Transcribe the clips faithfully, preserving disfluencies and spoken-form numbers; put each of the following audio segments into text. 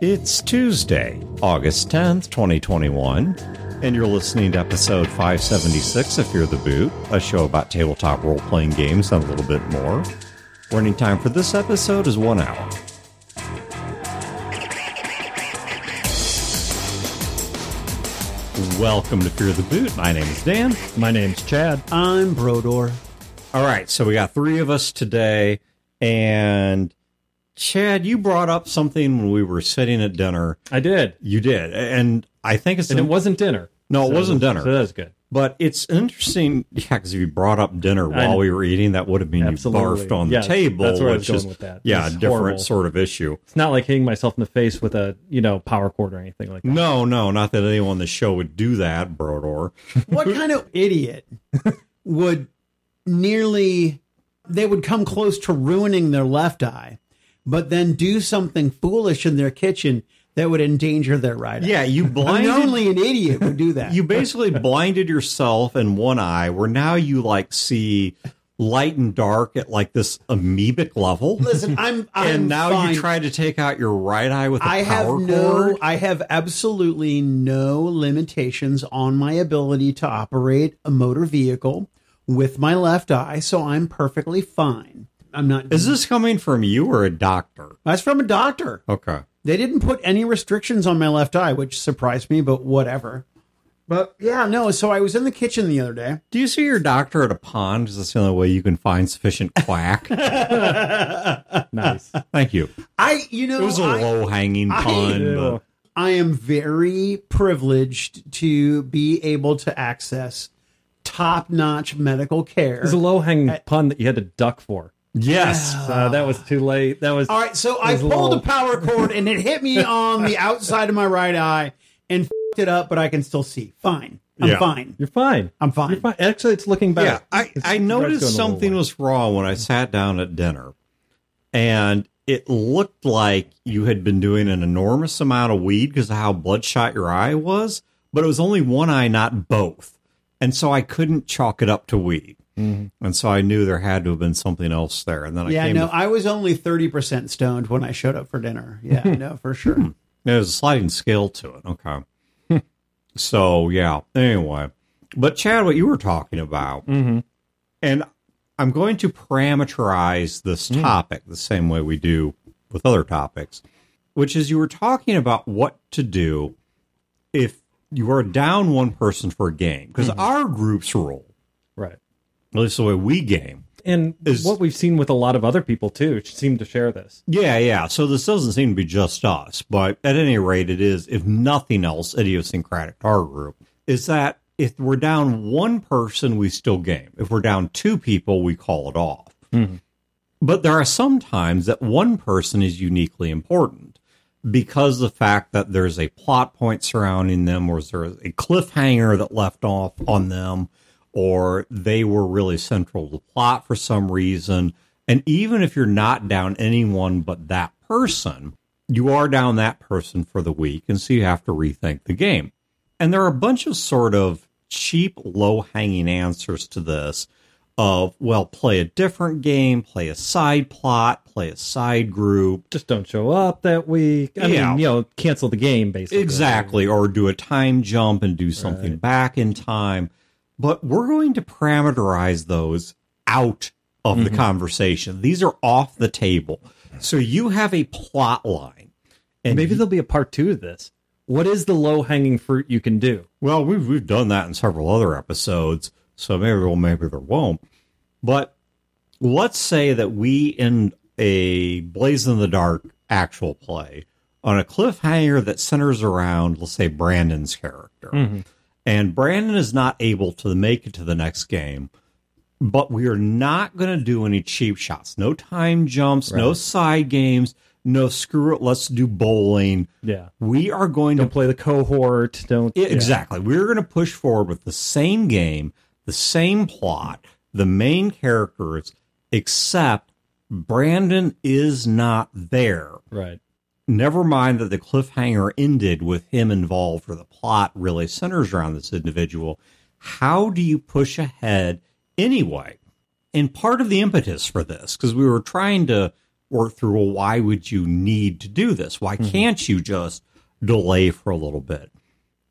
It's Tuesday, August tenth, twenty twenty-one, and you're listening to episode five seventy-six of Fear the Boot, a show about tabletop role-playing games and a little bit more. Running time for this episode is one hour. Welcome to Fear the Boot. My name is Dan. My name's Chad. I'm Brodeur. All right, so we got three of us today, and... Chad, you brought up something when we were sitting at dinner. I did. You did. And I think it's... And an, it wasn't dinner. No, it so wasn't dinner. So that's good. But it's interesting, yeah, because if you brought up dinner while we were eating, that would have been Absolutely. You barfed on yes, the table. That's where I was going is, with that. Yeah, a different horrible. Sort of issue. It's not like hitting myself in the face with a, you know, power cord or anything like that. No, no, not that anyone on the show would do that, Brodeur. What kind of idiot would nearly... They would come close to ruining their left eye, but then do something foolish in their kitchen that would endanger their right eye. Yeah, you blinded... Only an idiot would do that. You basically blinded yourself in one eye, where now you, like, see light and dark at, like, this amoebic level. Listen, I'm, I'm And now fine. You try to take out your right eye with a I power have no, cord? I have absolutely no limitations on my ability to operate a motor vehicle with my left eye, so I'm perfectly fine. I'm not. Is this coming from you or a doctor? That's from a doctor. Okay. They didn't put any restrictions on my left eye, which surprised me, but whatever. But yeah, no. So I was in the kitchen the other day. Do you see your doctor at a pond? Is this the only way you can find sufficient quack? Nice. Thank you. I, you know, it was a I, low-hanging I, pun. I, but... I am very privileged to be able to access top-notch medical care. It was a low-hanging at, pun that you had to duck for. Yes, uh, uh, that was too late. That was all right. So I pulled little... a power cord and it hit me on the outside of my right eye and f***ed it up, but I can still see. Fine, I'm yeah. fine. You're fine. I'm fine. You're fine. Actually, it's looking better. Yeah, I, I noticed something was wrong when I sat down at dinner, and it looked like you had been doing an enormous amount of weed because of how bloodshot your eye was, but it was only one eye, not both, and so I couldn't chalk it up to weed. Mm-hmm. And so I knew there had to have been something else there. And then I yeah, came no, to... I was only thirty percent stoned when I showed up for dinner. Yeah, no, for sure. Hmm. There's a sliding scale to it. Okay. So, yeah. Anyway. But, Chad, what you were talking about, mm-hmm. and I'm going to parameterize this topic mm. the same way we do with other topics, which is you were talking about what to do if you are down one person for a game. Because mm-hmm. our group's rule. Right. At least the way we game. And is, what we've seen with a lot of other people, too, seem to share this. Yeah, yeah. So this doesn't seem to be just us. But at any rate, it is, if nothing else, idiosyncratic to our group, is that if we're down one person, we still game. If we're down two people, we call it off. Mm-hmm. But there are some times that one person is uniquely important because the fact that there's a plot point surrounding them, or there's a cliffhanger that left off on them, or they were really central to the plot for some reason. And even if you're not down anyone but that person, you are down that person for the week, and so you have to rethink the game. And there are a bunch of sort of cheap, low-hanging answers to this of, well, play a different game, play a side plot, play a side group. Just don't show up that week. I yeah. mean, you know, cancel the game, basically. Exactly, or do a time jump and do something right. back in time. But we're going to parameterize those out of mm-hmm. the conversation. These are off the table. So you have a plot line. And maybe you, there'll be a part two of this. What is the low-hanging fruit you can do? Well, we've we've done that in several other episodes, so maybe we'll, maybe there won't. But let's say that we end a Blades in the Dark actual play on a cliffhanger that centers around, let's say, Brandon's character. Mm-hmm. And Brandon is not able to make it to the next game, but we are not going to do any cheap shots. No time jumps, right. no side games, no screw it, let's do bowling. Yeah. We are going don't to play the cohort. Don't it, yeah. Exactly. We're going to push forward with the same game, the same plot, the main characters, except Brandon is not there. Right. Never mind that the cliffhanger ended with him involved, or the plot really centers around this individual. How do you push ahead anyway? And part of the impetus for this, because we were trying to work through, well, why would you need to do this? Why mm-hmm. can't you just delay for a little bit?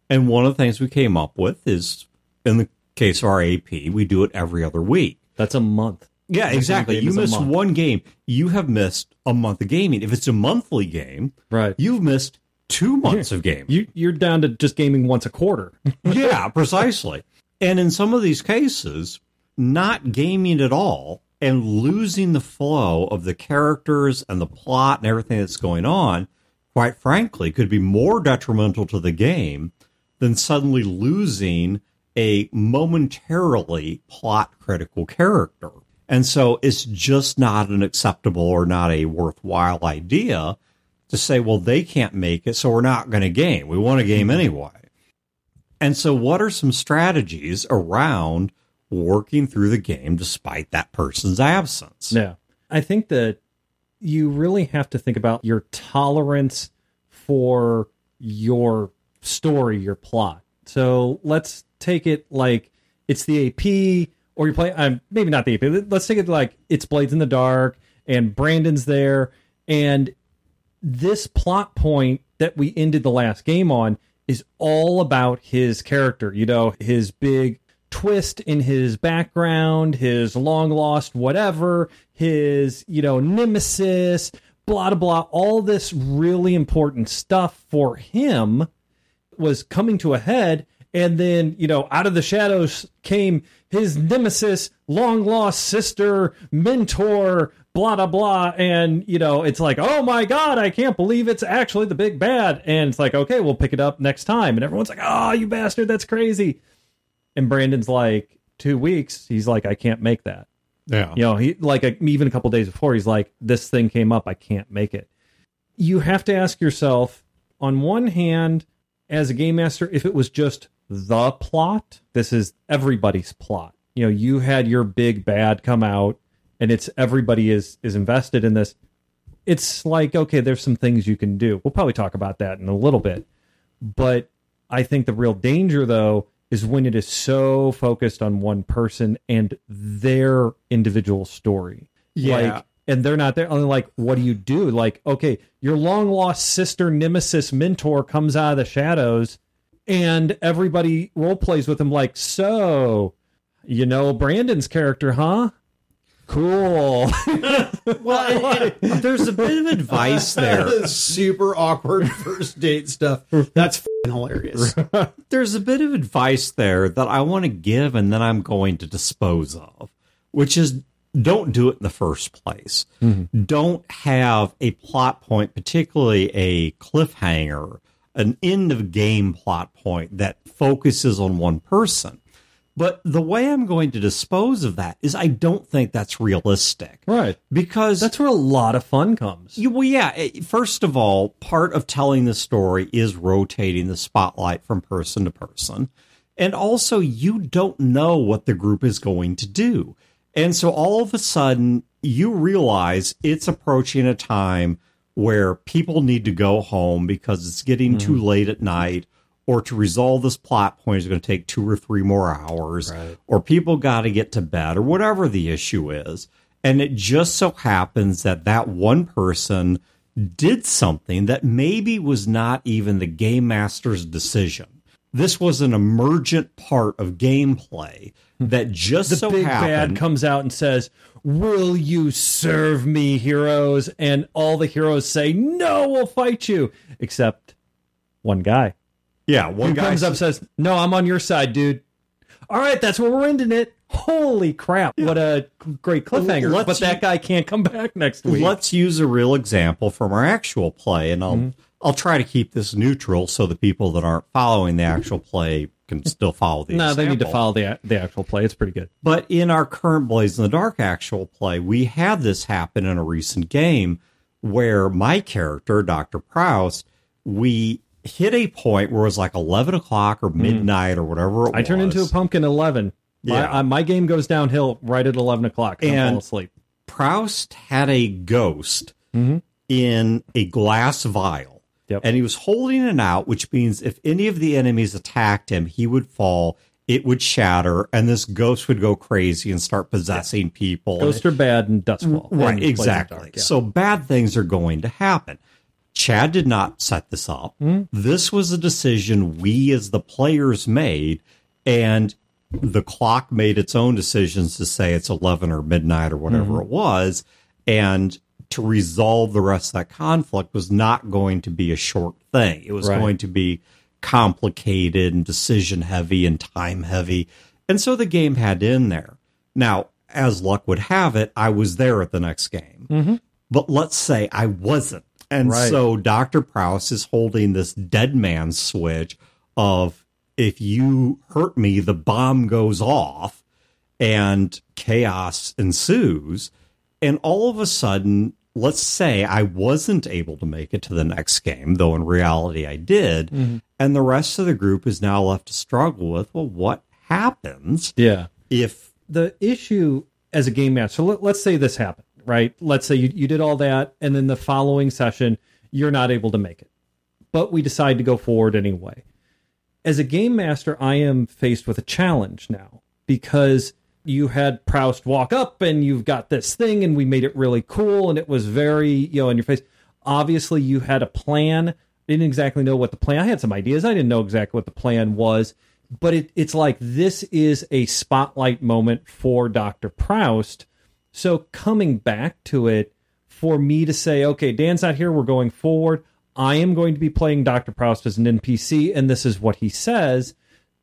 And one of the things we came up with is, in the case of our A P, we do it every other week. That's a month. Yeah, exactly. You miss one game, you have missed a month of gaming. If it's a monthly game, right, you've missed two months yeah. of gaming. You, you're down to just gaming once a quarter. Yeah, precisely. And in some of these cases, not gaming at all and losing the flow of the characters and the plot and everything that's going on, quite frankly, could be more detrimental to the game than suddenly losing a momentarily plot-critical character. And so it's just not an acceptable or not a worthwhile idea to say, well, they can't make it, so we're not going to game. We want to game anyway. And so what are some strategies around working through the game despite that person's absence? Yeah, I think that you really have to think about your tolerance for your story, your plot. So let's take it like it's the A P, or you play, um, maybe not the A P, let's take it like it's Blades in the Dark, and Brandon's there, and this plot point that we ended the last game on is all about his character, you know, his big twist in his background, his long lost whatever, his, you know, nemesis, blah, blah, blah. All this really important stuff for him was coming to a head. And then, you know, out of the shadows came his nemesis, long lost sister, mentor, blah, blah, blah. And, you know, it's like, oh, my God, I can't believe it's actually the big bad. And it's like, OK, we'll pick it up next time. And everyone's like, oh, you bastard, that's crazy. And Brandon's like, two weeks, he's like, I can't make that. Yeah. You know, he like a, even a couple days before, he's like, this thing came up, I can't make it. You have to ask yourself, on one hand, as a game master, if it was just the plot, this is everybody's plot. You know, you had your big bad come out, and it's everybody is is invested in this. It's like, okay, there's some things you can do. We'll probably talk about that in a little bit. But I think the real danger, though, is when it is so focused on one person and their individual story. Yeah. Like, and they're not there. Only like, what do you do? Like, okay, your long lost sister, nemesis, mentor comes out of the shadows and everybody role plays with him. Like, so, you know, Brandon's character, huh? Cool. Well, it, it, there's a bit of advice there. Super awkward first date stuff. That's f***ing hilarious. There's a bit of advice there that I want to give and then I'm going to dispose of, which is don't do it in the first place. Mm-hmm. Don't have a plot point, particularly a cliffhanger, an end of game plot point that focuses on one person. But the way I'm going to dispose of that is I don't think that's realistic. Right. Because that's where a lot of fun comes. You, well, yeah. It, first of all, part of telling the story is rotating the spotlight from person to person. And also, you don't know what the group is going to do. And so all of a sudden, you realize it's approaching a time where people need to go home because it's getting mm. too late at night. Or to resolve this plot point is going to take two or three more hours, right. Or people got to get to bed, or whatever the issue is. And it just so happens that that one person did something that maybe was not even the game master's decision. This was an emergent part of gameplay that just the so happened. The big bad comes out and says, will you serve me, heroes? And all the heroes say, no, we'll fight you. Except one guy. Yeah, one guy comes up and says, no, I'm on your side, dude. All right, that's where we're ending it. Holy crap, yeah. What a great cliffhanger. Let's but that u- guy can't come back next week. Let's use a real example from our actual play, and I'll mm-hmm. I'll try to keep this neutral so the people that aren't following the actual play can still follow the No, example. They need to follow the, the actual play. It's pretty good. But in our current Blades in the Dark actual play, we had this happen in a recent game where my character, Doctor Proust, we hit a point where it was like eleven o'clock or midnight mm. or whatever it I was. I turned into a pumpkin at eleven. Yeah. My, I, my game goes downhill right at eleven o'clock. And I fall asleep. Proust had a ghost mm-hmm. in a glass vial. Yep. And he was holding it out, which means if any of the enemies attacked him, he would fall it would shatter, and this ghost would go crazy and start possessing yeah. people. Ghosts are bad and Dustfall. Right, and exactly. Dark, yeah. So bad things are going to happen. Chad did not set this up. Mm-hmm. This was a decision we as the players made, and the clock made its own decisions to say it's eleven or midnight or whatever mm-hmm. it was, and to resolve the rest of that conflict was not going to be a short thing. It was right. going to be complicated and decision heavy and time heavy. And so the game had in there. Now, as luck would have it, I was there at the next game. Mm-hmm. But let's say I wasn't. And right. so Doctor Proust is holding this dead man switch of, if you hurt me, the bomb goes off and chaos ensues. And all of a sudden, let's say I wasn't able to make it to the next game, though in reality I did. Mm-hmm. And the rest of the group is now left to struggle with, well, what happens? Yeah. If the issue as a game master, so let, let's say this happened, right? Let's say you, you did all that, and then the following session, you're not able to make it. But we decide to go forward anyway. As a game master, I am faced with a challenge now, because you had Proust walk up and you've got this thing and we made it really cool and it was very, you know, in your face. Obviously, you had a plan. I didn't exactly know what the plan... I had some ideas. I didn't know exactly what the plan was. But it, it's like, this is a spotlight moment for Doctor Proust. So coming back to it, for me to say, okay, Dan's not here, we're going forward. I am going to be playing Doctor Proust as an N P C, and this is what he says.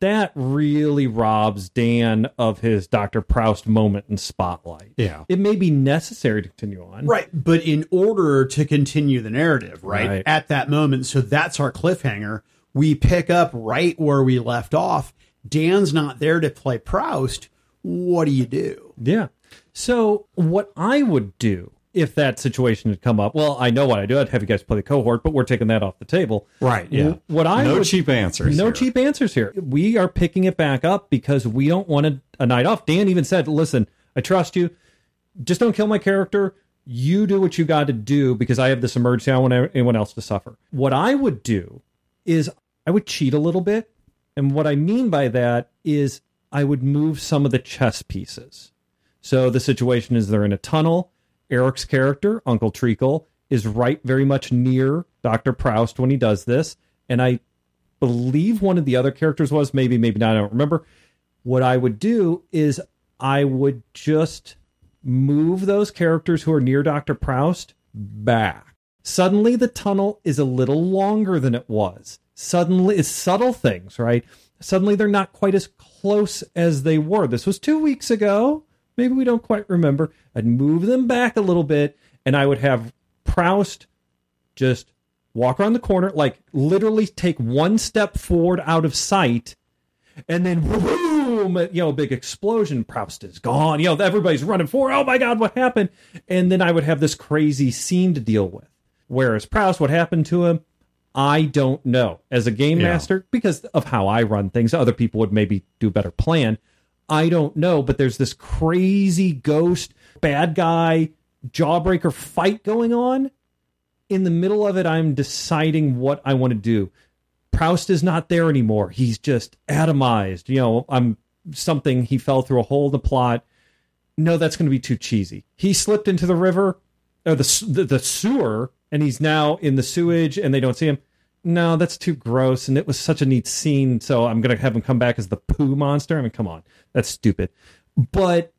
That really robs Dan of his Doctor Proust moment and spotlight. Yeah. It may be necessary to continue on. Right. But in order to continue the narrative, right, right. at that moment, so that's our cliffhanger. We pick up right where we left off. Dan's not there to play Proust. What do you do? Yeah. So what I would do if that situation had come up, well, I know what I do. I'd have you guys play the cohort, but we're taking that off the table. Right, yeah. What I no would, cheap answers No here. cheap answers here. We are picking it back up because we don't want a, a night off. Dan even said, listen, I trust you. Just don't kill my character. You do what you got to do because I have this emergency. I don't want anyone else to suffer. What I would do is I would cheat a little bit. And what I mean by that is I would move some of the chess pieces. So the situation is they're in a tunnel. Eric's character, Uncle Treacle, is right very much near Doctor Proust when he does this. And I believe one of the other characters was, maybe, maybe not, I don't remember. What I would do is I would just move those characters who are near Doctor Proust back. Suddenly the tunnel is a little longer than it was. Suddenly, it's subtle things, right? Suddenly they're not quite as close as they were. This was two weeks ago. Maybe we don't quite remember. I'd move them back a little bit, and I would have Proust just walk around the corner, like literally take one step forward out of sight, and then boom, you know, big explosion. Proust is gone. You know, everybody's running forward. Oh my God, what happened? And then I would have this crazy scene to deal with. Whereas Proust, what happened to him? I don't know. As a game yeah. master, because of how I run things, other people would maybe do a better plan. I don't know, but there's this crazy ghost, bad guy, jawbreaker fight going on. In the middle of it, I'm deciding what I want to do. Proust is not there anymore. He's just atomized. You know, I'm something, he fell through a hole in the plot. No, that's going to be too cheesy. He slipped into the river, or the, the, the sewer, and he's now in the sewage, and they don't see him. No, that's too gross, and it was such a neat scene, so I'm going to have him come back as the poo monster. I mean, come on. That's stupid. But,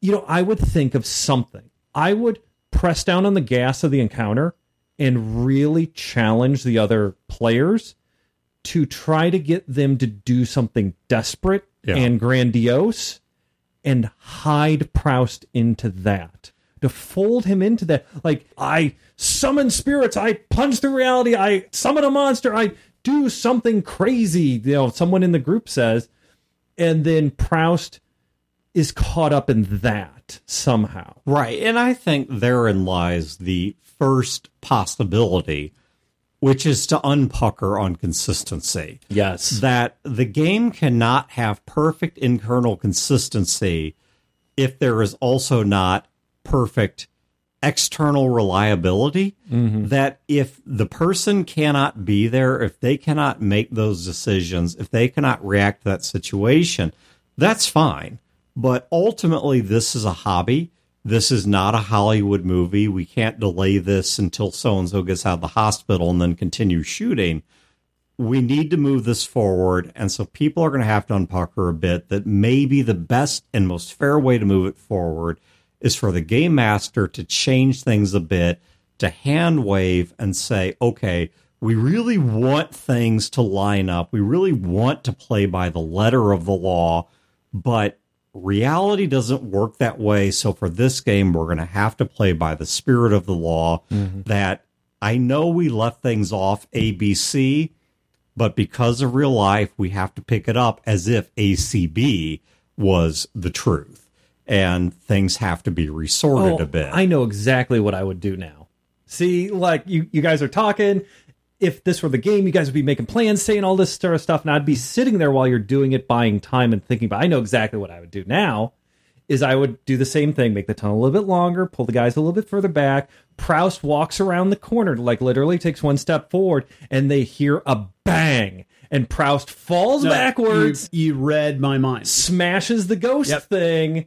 you know, I would think of something. I would press down on the gas of the encounter and really challenge the other players to try to get them to do something desperate yeah. and grandiose and hide Proust into that. To fold him into that, like, I summon spirits, I punch through reality, I summon a monster, I do something crazy, you know, someone in the group says, and then Proust is caught up in that somehow. Right, and I think therein lies the first possibility, which is to unpucker on consistency. Yes. That the game cannot have perfect internal consistency if there is also not perfect external reliability, mm-hmm. that if the person cannot be there, if they cannot make those decisions, if they cannot react to that situation, that's fine. But ultimately, this is a hobby. This is not a Hollywood movie. We can't delay this until so-and-so gets out of the hospital and then continue shooting. We need to move this forward. And so people are going to have to unpucker a bit that maybe the best and most fair way to move it forward is for the game master to change things a bit, to hand wave and say, okay, we really want things to line up. We really want to play by the letter of the law, but reality doesn't work that way. So for this game, we're going to have to play by the spirit of the law, mm-hmm. that I know we left things off A B C, but because of real life, we have to pick it up as if A C B was the truth. And things have to be resorted oh, a bit. I know exactly what I would do now. See, like, you, you guys are talking. If this were the game, you guys would be making plans, saying all this sort of stuff, and I'd be sitting there while you're doing it, buying time and thinking about it. I know exactly what I would do now is I would do the same thing, make the tunnel a little bit longer, pull the guys a little bit further back. Proust walks around the corner, like, literally takes one step forward, and they hear a bang. And Proust falls no, backwards. You, you read my mind. Smashes the ghost yep. thing.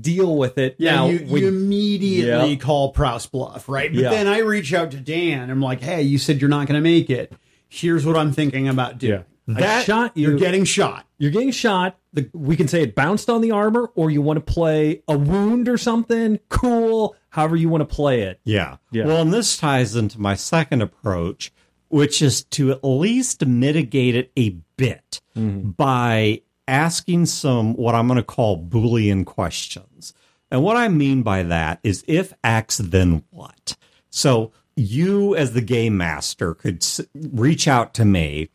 Deal with it. Yeah, now, you, you we, immediately yeah. call Proust bluff, right? But yeah. then I reach out to Dan. I'm like, hey, you said you're not going to make it. Here's what I'm thinking about doing. Yeah. That, shot you, you're getting shot. You're getting shot. The, we can say it bounced on the armor, or you want to play a wound or something. Cool. However you want to play it. Yeah. yeah. Well, and this ties into my second approach, which is to at least mitigate it a bit mm-hmm. by asking some what I'm going to call Boolean questions. And what I mean by that is if X, then what? So you as the game master could s- reach out to me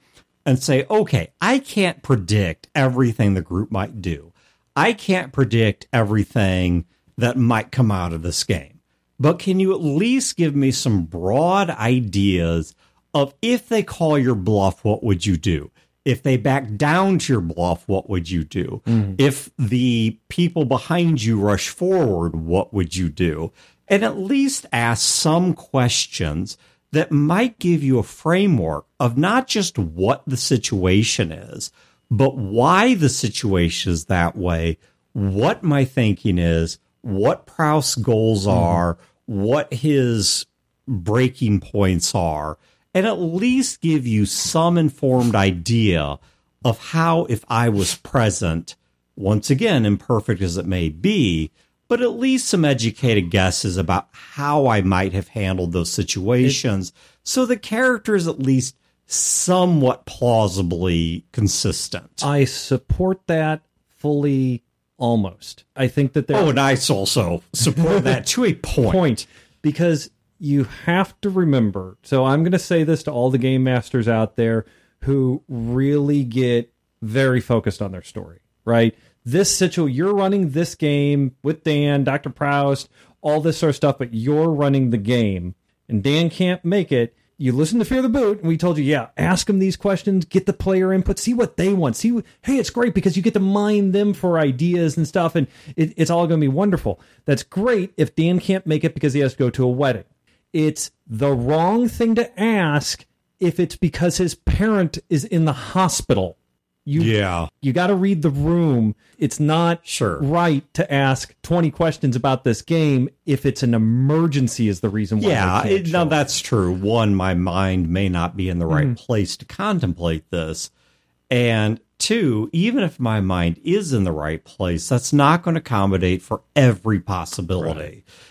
and say, okay, I can't predict everything the group might do. I can't predict everything that might come out of this game. But can you at least give me some broad ideas of if they call your bluff, what would you do? If they back down to your bluff, what would you do? Mm. If the people behind you rush forward, what would you do? And at least ask some questions that might give you a framework of not just what the situation is, but why the situation is that way, what my thinking is, what Proust's goals mm. are, what his breaking points are, and at least give you some informed idea of how, if I was present, once again, imperfect as it may be, but at least some educated guesses about how I might have handled those situations, it, so the character is at least somewhat plausibly consistent. I support that fully, almost. I think that there... Oh, and I also support that to a point. Point, because... You have to remember, so I'm going to say this to all the game masters out there who really get very focused on their story, right? This situation, you're running this game with Dan, Doctor Proust, all this sort of stuff, but you're running the game and Dan can't make it. You listen to Fear the Boot, and we told you, yeah, ask them these questions, get the player input, see what they want. See, what, hey, it's great because you get to mine them for ideas and stuff, and it, it's all going to be wonderful. That's great if Dan can't make it because he has to go to a wedding. It's the wrong thing to ask if it's because his parent is in the hospital. You, yeah. You got to read the room. It's not sure. right to ask twenty questions about this game if it's an emergency is the reason why. Yeah, it, no, that's true. One, my mind may not be in the right mm. place to contemplate this. And two, even if my mind is in the right place, that's not going to accommodate for every possibility.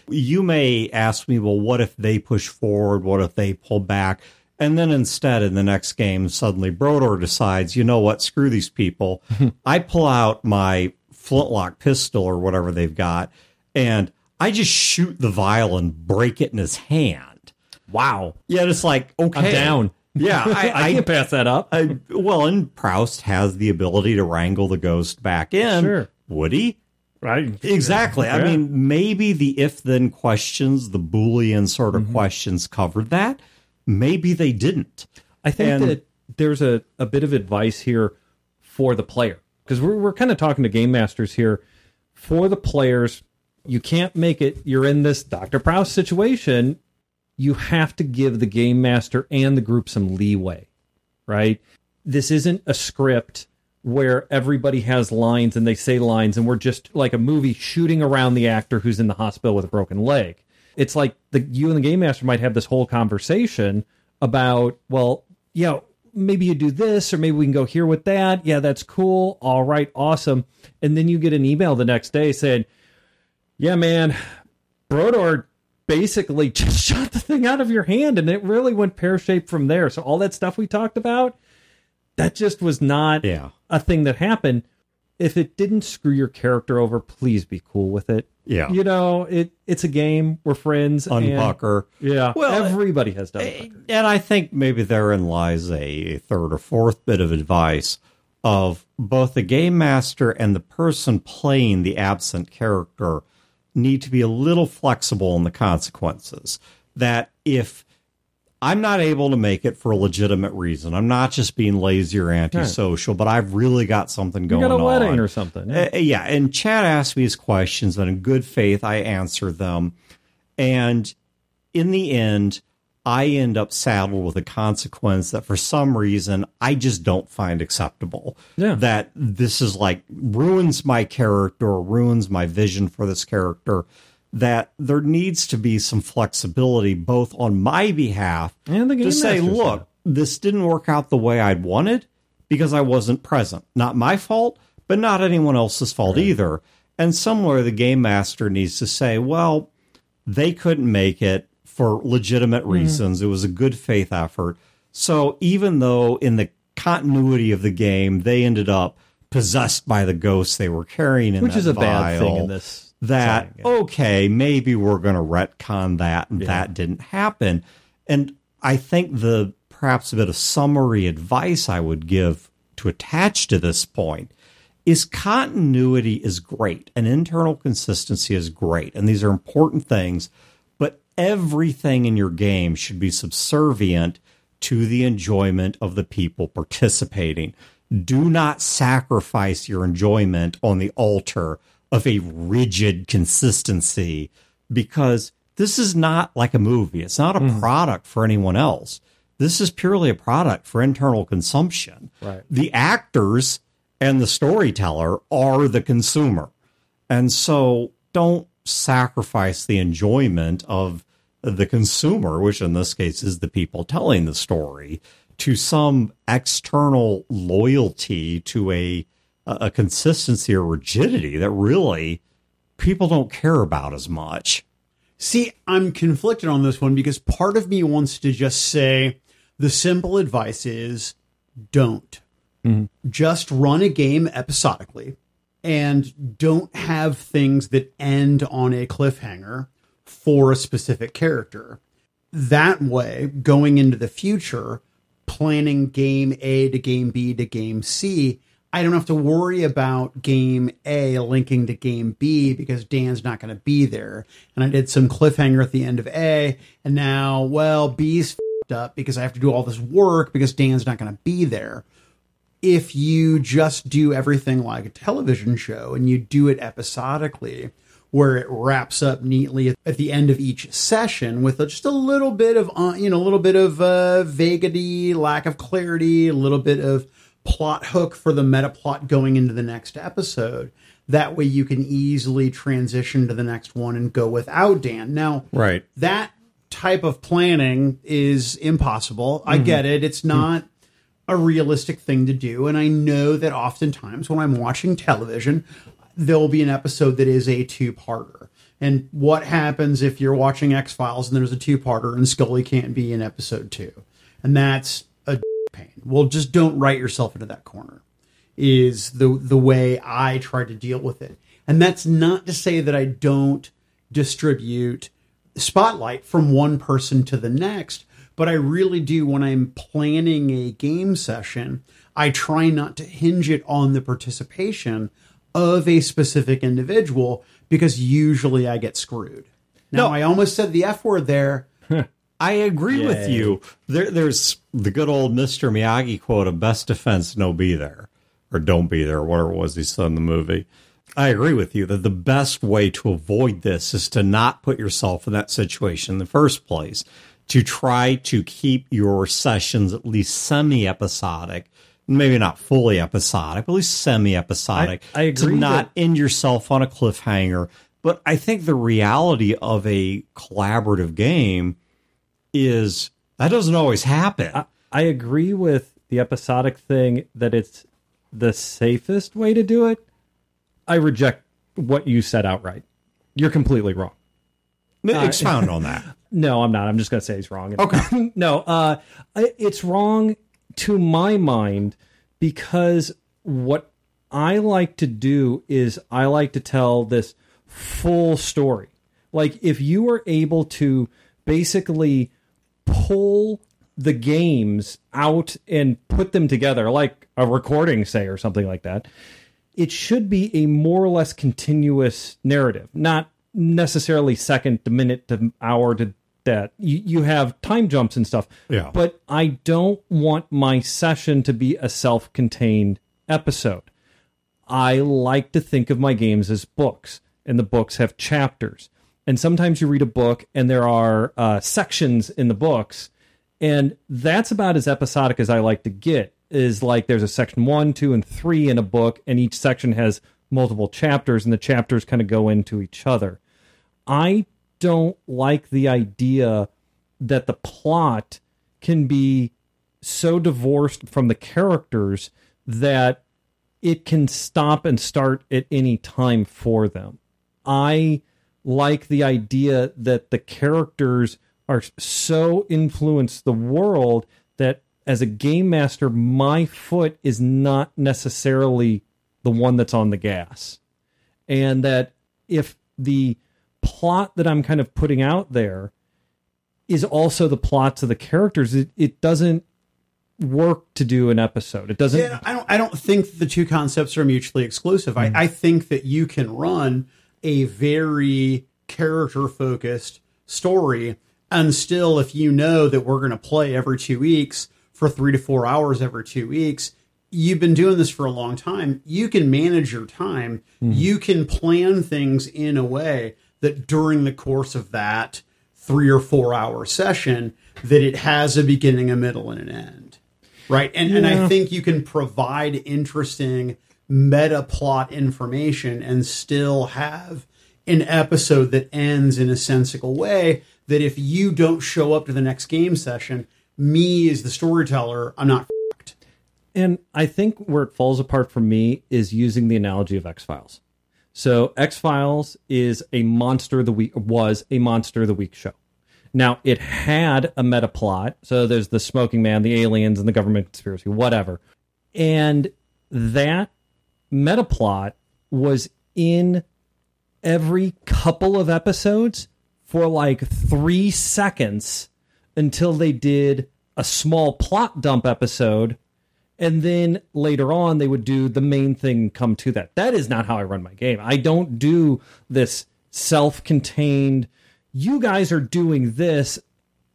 Right. You may ask me, well, what if they push forward? What if they pull back? And then instead, in the next game, suddenly Brodeur decides, you know what, screw these people. I pull out my flintlock pistol or whatever they've got, and I just shoot the vial and break it in his hand. Wow. Yeah, it's like, okay. I'm down. Yeah, I, I can't I, pass that up. I, well, and Proust has the ability to wrangle the ghost back in. Sure. Would he? Right. Exactly. Yeah. I mean, maybe the if-then questions, the Boolean sort of mm-hmm. questions covered that. Maybe they didn't. I think and, that there's a, a bit of advice here for the player. Because we're, we're kind of talking to game masters here. For the players, You can't make it. You're in this Doctor Proust situation. You have to give the game master and the group some leeway, right? This isn't a script where everybody has lines and they say lines and we're just like a movie shooting around the actor who's in the hospital with a broken leg. It's like the you and the game master might have this whole conversation about, well, yeah, you know, maybe you do this or maybe we can go here with that. Yeah, that's cool. All right, awesome. And then you get an email the next day saying, yeah, man, Brodeur basically just shot the thing out of your hand and it really went pear-shaped from there. So all that stuff we talked about, that just was not yeah. a thing that happened. If it didn't screw your character over, please be cool with it. Yeah. You know, it it's a game. We're friends. Unbucker. And, yeah. Well, everybody has done it. And I think maybe therein lies a third or fourth bit of advice of both the game master and the person playing the absent character need to be a little flexible in the consequences. That if I'm not able to make it for a legitimate reason. I'm not just being lazy or antisocial, right. but I've really got something going on. You got a wedding on. Or something. Yeah. Uh, yeah, and Chad asked me his questions, and in good faith, I answer them. And in the end, I end up saddled with a consequence that for some reason I just don't find acceptable. Yeah. That this is like ruins my character, ruins my vision for this character. That there needs to be some flexibility both on my behalf and the game to say, look, this didn't work out the way I'd wanted because I wasn't present. Not my fault, but not anyone else's fault right. either. And somewhere the game master needs to say, well, they couldn't make it for legitimate reasons. Mm-hmm. It was a good faith effort. So even though in the continuity of the game, they ended up possessed by the ghosts they were carrying in Which that is a vial, bad thing in this. That, okay, maybe we're going to retcon that, and yeah. that didn't happen. And I think the perhaps a bit of summary advice I would give to attach to this point is continuity is great, and internal consistency is great, and these are important things, but everything in your game should be subservient to the enjoyment of the people participating. Do not sacrifice your enjoyment on the altar of a rigid consistency, because this is not like a movie. It's not a mm. product for anyone else. This is purely a product for internal consumption. Right. The actors and the storyteller are the consumer. And so don't sacrifice the enjoyment of the consumer, which in this case is the people telling the story, to some external loyalty to a a consistency or rigidity that really people don't care about as much. See, I'm conflicted on this one because part of me wants to just say the simple advice is don't. Mm-hmm. Just run a game episodically and don't have things that end on a cliffhanger for a specific character. That way, going into the future, planning game A to game B to game C, I don't have to worry about game A linking to game B because Dan's not going to be there. And I did some cliffhanger at the end of A, and now, well, B's f***ed up because I have to do all this work because Dan's not going to be there. If you just do everything like a television show and you do it episodically, where it wraps up neatly at the end of each session with just a little bit of, uh, you know, a little bit of uh, vaguity, lack of clarity, a little bit of plot hook for the meta plot going into the next episode. That way you can easily transition to the next one and go without Dan. Now, right. that type of planning is impossible. Mm-hmm. I get it. It's not mm-hmm. a realistic thing to do. And I know that oftentimes when I'm watching television, there'll be an episode that is a two-parter. And what happens if you're watching X-Files and there's a two-parter and Scully can't be in episode two? And that's pain. Well, just don't write yourself into that corner is the the way I try to deal with it. And that's not to say that I don't distribute spotlight from one person to the next, but I really do when I'm planning a game session, I try not to hinge it on the participation of a specific individual because usually I get screwed. Now, no. I almost said the F word there. I agree Yay. With you. There, there's the good old Mister Miyagi quote of best defense, no be there, or don't be there, whatever it was he said in the movie. I agree with you that the best way to avoid this is to not put yourself in that situation in the first place, to try to keep your sessions at least semi-episodic, maybe not fully episodic, but at least semi-episodic, I, I agree to not that- end yourself on a cliffhanger. But I think the reality of a collaborative game is that doesn't always happen. I, I agree with the episodic thing that it's the safest way to do it. I reject what you said outright. You're completely wrong. No, expound uh, on that. No, I'm not. I'm just going to say he's wrong. Okay. No, uh, it's wrong to my mind because what I like to do is I like to tell this full story. Like if you were able to basically pull the games out and put them together, like a recording, say, or something like that, it should be a more or less continuous narrative, not necessarily second to minute to hour to that. You, you have time jumps and stuff, yeah. But I don't want my session to be a self-contained episode. I like to think of my games as books, and the books have chapters. And sometimes you read a book and there are uh, sections in the books, and that's about as episodic as I like to get. Is like there's a section one, two, and three in a book, and each section has multiple chapters, and the chapters kind of go into each other. I don't like the idea that the plot can be so divorced from the characters that it can stop and start at any time for them. I like the idea that the characters are so influence the world that as a game master, my foot is not necessarily the one that's on the gas. And that if the plot that I'm kind of putting out there is also the plots of the characters, it, it doesn't work to do an episode. It doesn't. Yeah, I don't, I don't think the two concepts are mutually exclusive. Mm-hmm. I, I think that you can run a very character focused story. And still, if you know that we're going to play every two weeks for three to four hours every two weeks, you've been doing this for a long time. You can manage your time. Mm-hmm. You can plan things in a way that during the course of that three or four hour session, that it has a beginning, a middle, and an end. Right. And, yeah. and I think you can provide interesting meta plot information and still have an episode that ends in a sensical way that if you don't show up to the next game session, me as the storyteller, I'm not fucked. And I think where it falls apart for me is using the analogy of X-Files. So X-Files is a monster of the week, was a monster of the week show. Now it had a meta plot. So there's the smoking man, the aliens, and the government conspiracy, whatever. And that meta plot was in every couple of episodes for like three seconds until they did a small plot dump episode. And then later on, they would do the main thing come to that. That is not how I run my game. I don't do this self-contained, you guys are doing this,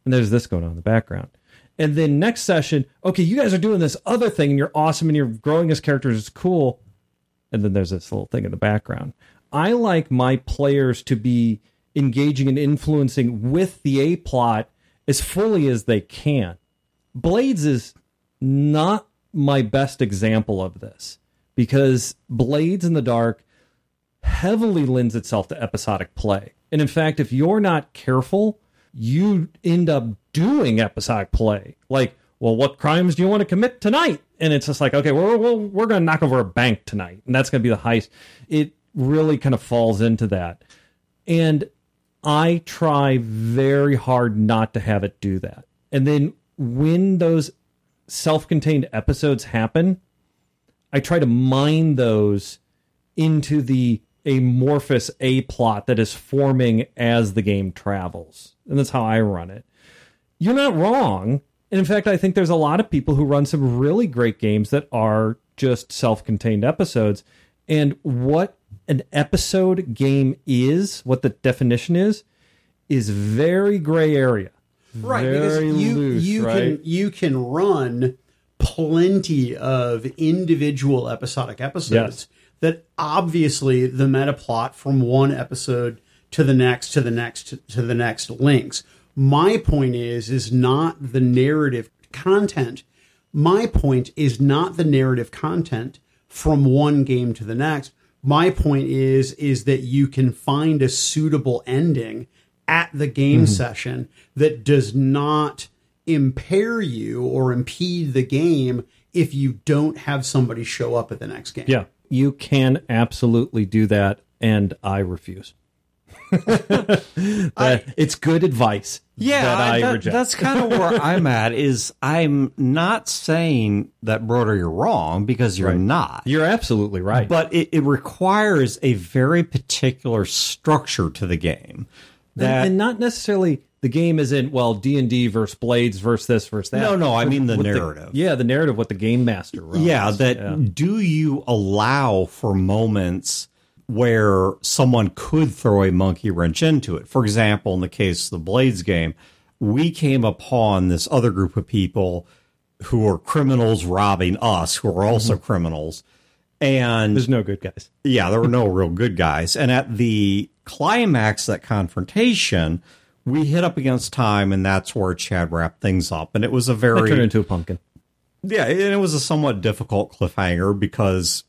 and there's this going on in the background. And then next session, okay, you guys are doing this other thing, and you're awesome, and you're growing as characters, it's cool. And then there's this little thing in the background. I like my players to be engaging and influencing with the A-plot as fully as they can. Blades is not my best example of this because Blades in the Dark heavily lends itself to episodic play. And in fact, if you're not careful, you end up doing episodic play. Like, well, what crimes do you want to commit tonight? And it's just like, okay, well, we're, we're going to knock over a bank tonight. And that's going to be the heist. It really kind of falls into that. And I try very hard not to have it do that. And then when those self-contained episodes happen, I try to mine those into the amorphous A-plot that is forming as the game travels. And that's how I run it. You're not wrong. And in fact, I think there's a lot of people who run some really great games that are just self-contained episodes. And what an episode game is, what the definition is, is very gray area. Right, very because you, loose, you right? can you can run plenty of individual episodic episodes yes. that obviously the meta plot from one episode to the next, to the next, to, to the next links. My point is, is not the narrative content. My point is not the narrative content from one game to the next. My point is, is that you can find a suitable ending at the game mm-hmm. session that does not impair you or impede the game if you don't have somebody show up at the next game. Yeah, you can absolutely do that, and I refuse. that, I, it's good advice yeah, that I, I that, reject. That's kind of where I'm at, is I'm not saying that, Broder, you're wrong, because you're right. not. You're absolutely right. But it, it requires a very particular structure to the game. That, and not necessarily the game is in, well, D and D versus Blades versus this versus that. No, no, I mean the what narrative. The, yeah, the narrative, what the game master runs. Yeah, that yeah. do you allow for moments where someone could throw a monkey wrench into it? For example, in the case of the Blades game, we came upon this other group of people who are criminals robbing us, who are also mm-hmm. criminals. And there's no good guys. Yeah, there were no real good guys. And at the climax, that confrontation, we hit up against time, and that's where Chad wrapped things up. And it was a very... It turned into a pumpkin. Yeah, and it was a somewhat difficult cliffhanger, because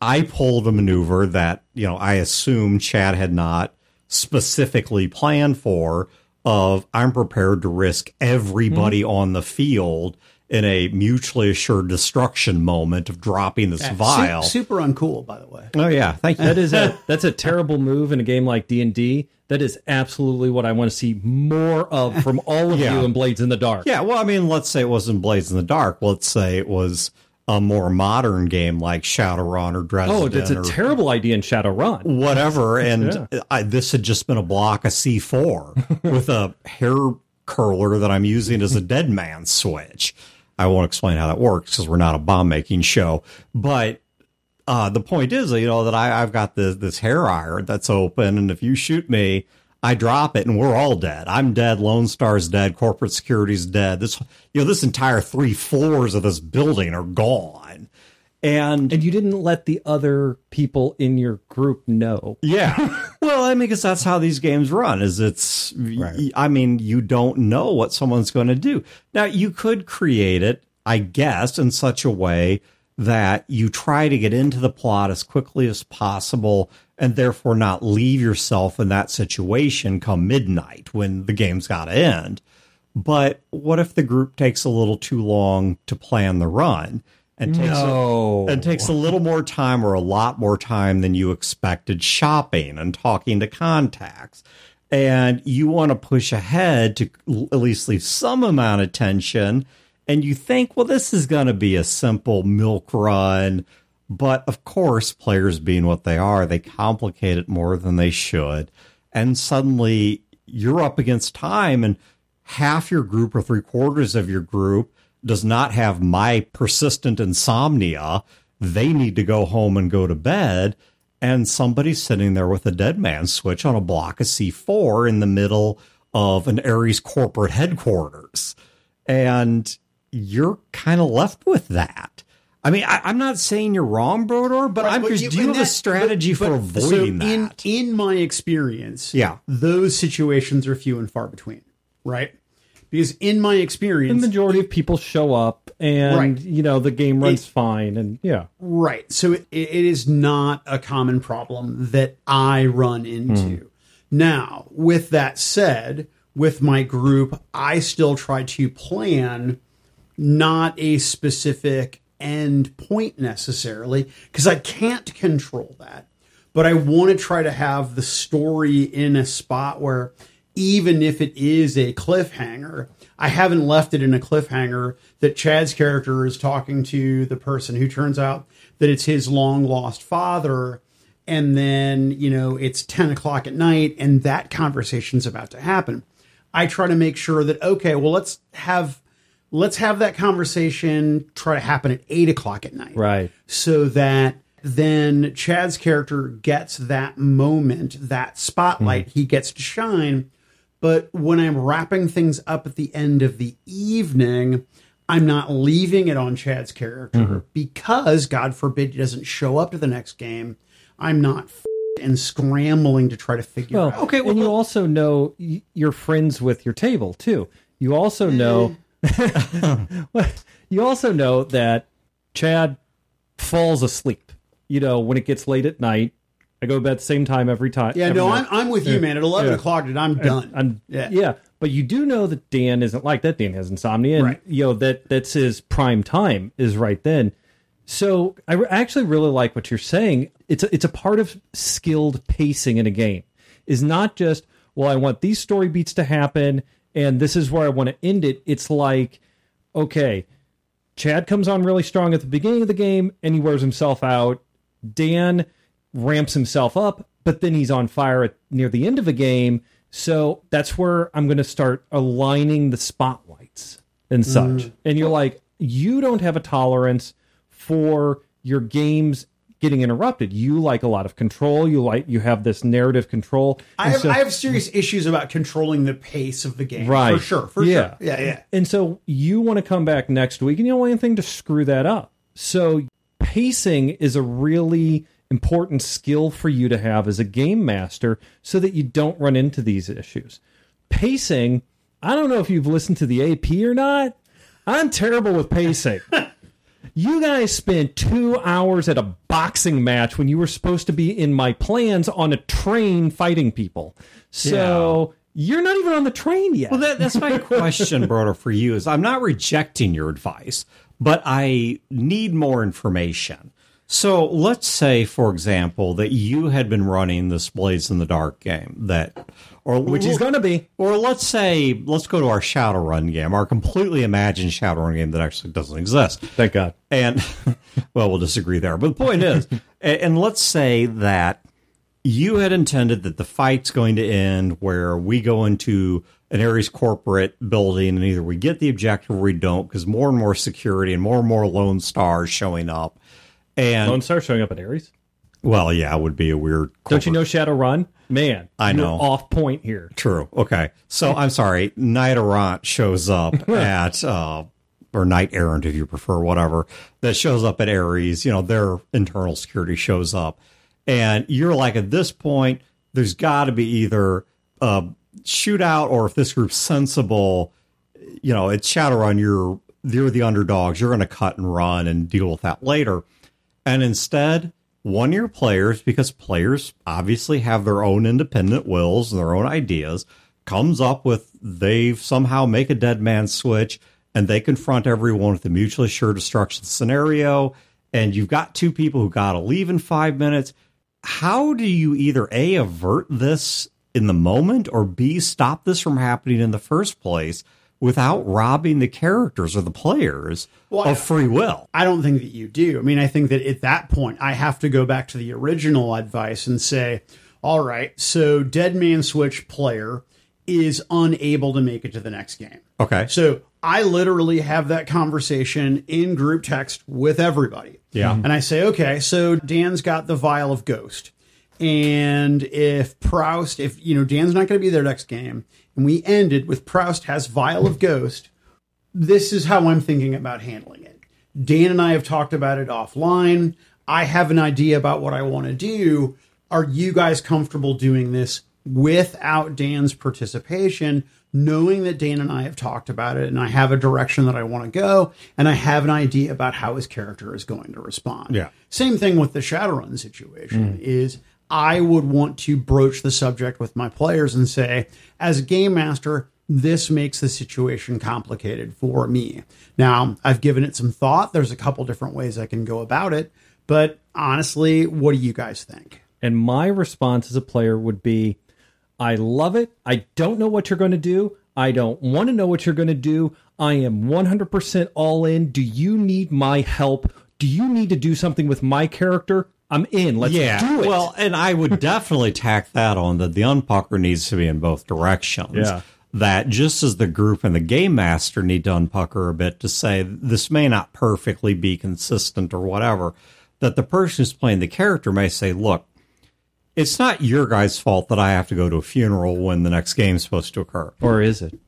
I pulled a maneuver that, you know, I assume Chad had not specifically planned for, of I'm prepared to risk everybody mm-hmm. on the field in a mutually assured destruction moment of dropping this yeah, vial. Su- super uncool, by the way. Oh, yeah. Thank you. That is a, that's a terrible move in a game like D and D. That is absolutely what I want to see more of from all of yeah. you in Blades in the Dark. Yeah, well, I mean, let's say it wasn't Blades in the Dark. Let's say it was a more modern game like Shadowrun or Dresden. Oh, that's a or, terrible idea in Shadowrun. Whatever, and yeah. I, this had just been a block of C four with a hair curler that I'm using as a dead man switch. I won't explain how that works because we're not a bomb-making show. But uh, the point is, you know, that I, I've got this, this hair iron that's open, and if you shoot me, I drop it, and we're all dead. I'm dead. Lone Star's dead. Corporate Security's dead. This, you know, this entire three floors of this building are gone. And and you didn't let the other people in your group know. Yeah. Well, I mean, because that's how these games run, is it's, right. I mean, you don't know what someone's going to do. Now, you could create it, I guess, in such a way that you try to get into the plot as quickly as possible and therefore not leave yourself in that situation come midnight when the game's got to end. But what if the group takes a little too long to plan the run? And takes, no. a, and takes a little more time or a lot more time than you expected shopping and talking to contacts. And you want to push ahead to at least leave some amount of tension. And you think, well, this is going to be a simple milk run. But, of course, players being what they are, they complicate it more than they should. And suddenly you're up against time, and half your group or three quarters of your group does not have my persistent insomnia. They need to go home and go to bed. And somebody's sitting there with a dead man switch on a block of C four in the middle of an Ares corporate headquarters. And you're kind of left with that. I mean, I, I'm not saying you're wrong, Brodeur, but right, I'm just, do you have a strategy but, for but, avoiding so that? In, in my experience, yeah, those situations are few and far between, right? Because in my experience, the majority of people show up and, right. you know, the game runs it, fine. And yeah, right. So it, it is not a common problem that I run into. Mm. Now, with that said, with my group, I still try to plan not a specific end point necessarily, because I can't control that. But I want to try to have the story in a spot where, even if it is a cliffhanger, I haven't left it in a cliffhanger that Chad's character is talking to the person who turns out that it's his long lost father. And then, you know, it's ten o'clock at night and that conversation's about to happen. I try to make sure that, okay, well, let's have, let's have that conversation try to happen at eight o'clock at night. Right. So that then Chad's character gets that moment, that spotlight, mm-hmm. he gets to shine. But when I'm wrapping things up at the end of the evening, I'm not leaving it on Chad's character mm-hmm. because, God forbid, he doesn't show up to the next game. I'm not f- and scrambling to try to figure well, out. Okay, well, and you also know you're friends with your table, too. You also know you also know that Chad falls asleep, you know, when it gets late at night. I go to bed at the same time every time. Yeah, every no, I'm, I'm with yeah. you, man. At eleven yeah. o'clock, dude, I'm done. I'm, yeah. yeah, but you do know that Dan isn't like that. Dan has insomnia. And, right. you know, that, that's his prime time is right then. So I re- actually really like what you're saying. It's a, it's a part of skilled pacing in a game. Is not just, well, I want these story beats to happen, and this is where I want to end it. It's like, okay, Chad comes on really strong at the beginning of the game, and he wears himself out. Dan ramps himself up, but then he's on fire at near the end of a game. So that's where I'm going to start aligning the spotlights and mm. such. And you're like, you don't have a tolerance for your games getting interrupted. You like a lot of control. You like, you have this narrative control. I have, so, I have serious issues about controlling the pace of the game. Right. For sure. For yeah. sure. Yeah. Yeah. And so you want to come back next week and you don't want anything to screw that up. So pacing is a really important skill for you to have as a game master so that you don't run into these issues. Pacing, I don't know if you've listened to the A P or not. I'm terrible with pacing. You guys spent two hours at a boxing match when you were supposed to be in my plans on a train fighting people. So yeah. you're not even on the train yet. Well, that, that's my question, Brodeur, for you is I'm not rejecting your advice, but I need more information. So let's say, for example, that you had been running this Blades in the Dark game, that, or which is going to be, or let's say, let's go to our Shadowrun game, our completely imagined Shadowrun game that actually doesn't exist. Thank God. And well, we'll disagree there, but the point is, and let's say that you had intended that the fight's going to end where we go into an Ares corporate building, and either we get the objective or we don't, because more and more security and more and more Lone Stars showing up. And Lone Star showing up at Ares? Well, yeah, it would be a weird... corporate. Don't you know Shadowrun? Man, I know. Off point here. True. Okay. So, I'm sorry. Knight Errant shows up at... Uh, or Knight Errant, if you prefer, whatever. That shows up at Ares. You know, their internal security shows up. And you're like, at this point, there's got to be either a shootout or if this group's sensible, you know, it's Shadowrun. You're, you're the underdogs. You're going to cut and run and deal with that later. And instead, one of your players, because players obviously have their own independent wills and their own ideas, comes up with they somehow make a dead man switch, and they confront everyone with a mutually assured destruction scenario, and you've got two people who got to leave in five minutes. How do you either A, avert this in the moment, or B, stop this from happening in the first place without robbing the characters or the players well, of free will? I don't think that you do. I mean, I think that at that point, I have to go back to the original advice and say, all right, so Dead Man Switch player is unable to make it to the next game. Okay. So I literally have that conversation in group text with everybody. Yeah. And I say, okay, so Dan's got the vial of ghost. And if Proust, if, you know, Dan's not going to be there next game, and we ended with Proust has vial of ghost, this is how I'm thinking about handling it. Dan and I have talked about it offline. I have an idea about what I want to do. Are you guys comfortable doing this without Dan's participation, knowing that Dan and I have talked about it and I have a direction that I want to go and I have an idea about how his character is going to respond? Yeah. Same thing with the Shadowrun situation mm. is... I would want to broach the subject with my players and say, as a game master, this makes the situation complicated for me. Now, I've given it some thought. There's a couple different ways I can go about it. But honestly, what do you guys think? And my response as a player would be, I love it. I don't know what you're going to do. I don't want to know what you're going to do. I am one hundred percent all in. Do you need my help? Do you need to do something with my character? I'm in. Let's yeah, do it. Well, and I would definitely tack that on that the unpucker needs to be in both directions. Yeah. That just as the group and the game master need to unpucker a bit to say this may not perfectly be consistent or whatever, that the person who's playing the character may say, look, it's not your guys' fault that I have to go to a funeral when the next game's supposed to occur. Or is it?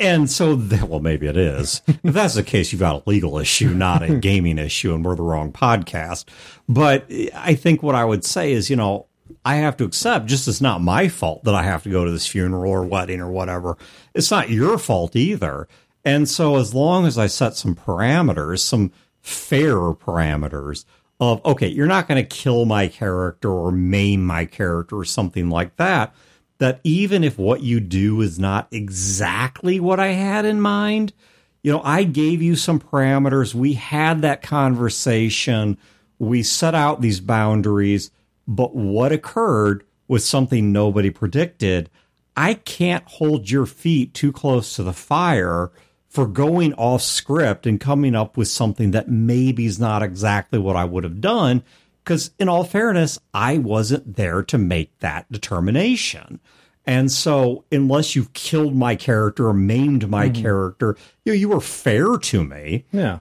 And so, well, maybe it is. If that's the case, you've got a legal issue, not a gaming issue, and we're the wrong podcast. But I think what I would say is, you know, I have to accept, just it's not my fault that I have to go to this funeral or wedding or whatever. It's not your fault either. And so as long as I set some parameters, some fair parameters of, okay, you're not going to kill my character or maim my character or something like that, that even if what you do is not exactly what I had in mind, you know, I gave you some parameters. We had that conversation. We set out these boundaries. But what occurred was something nobody predicted. I can't hold your feet too close to the fire for going off script and coming up with something that maybe is not exactly what I would have done. Because in all fairness, I wasn't there to make that determination. And so unless you've killed my character or maimed my mm-hmm. character, you know, you were fair to me. Yeah.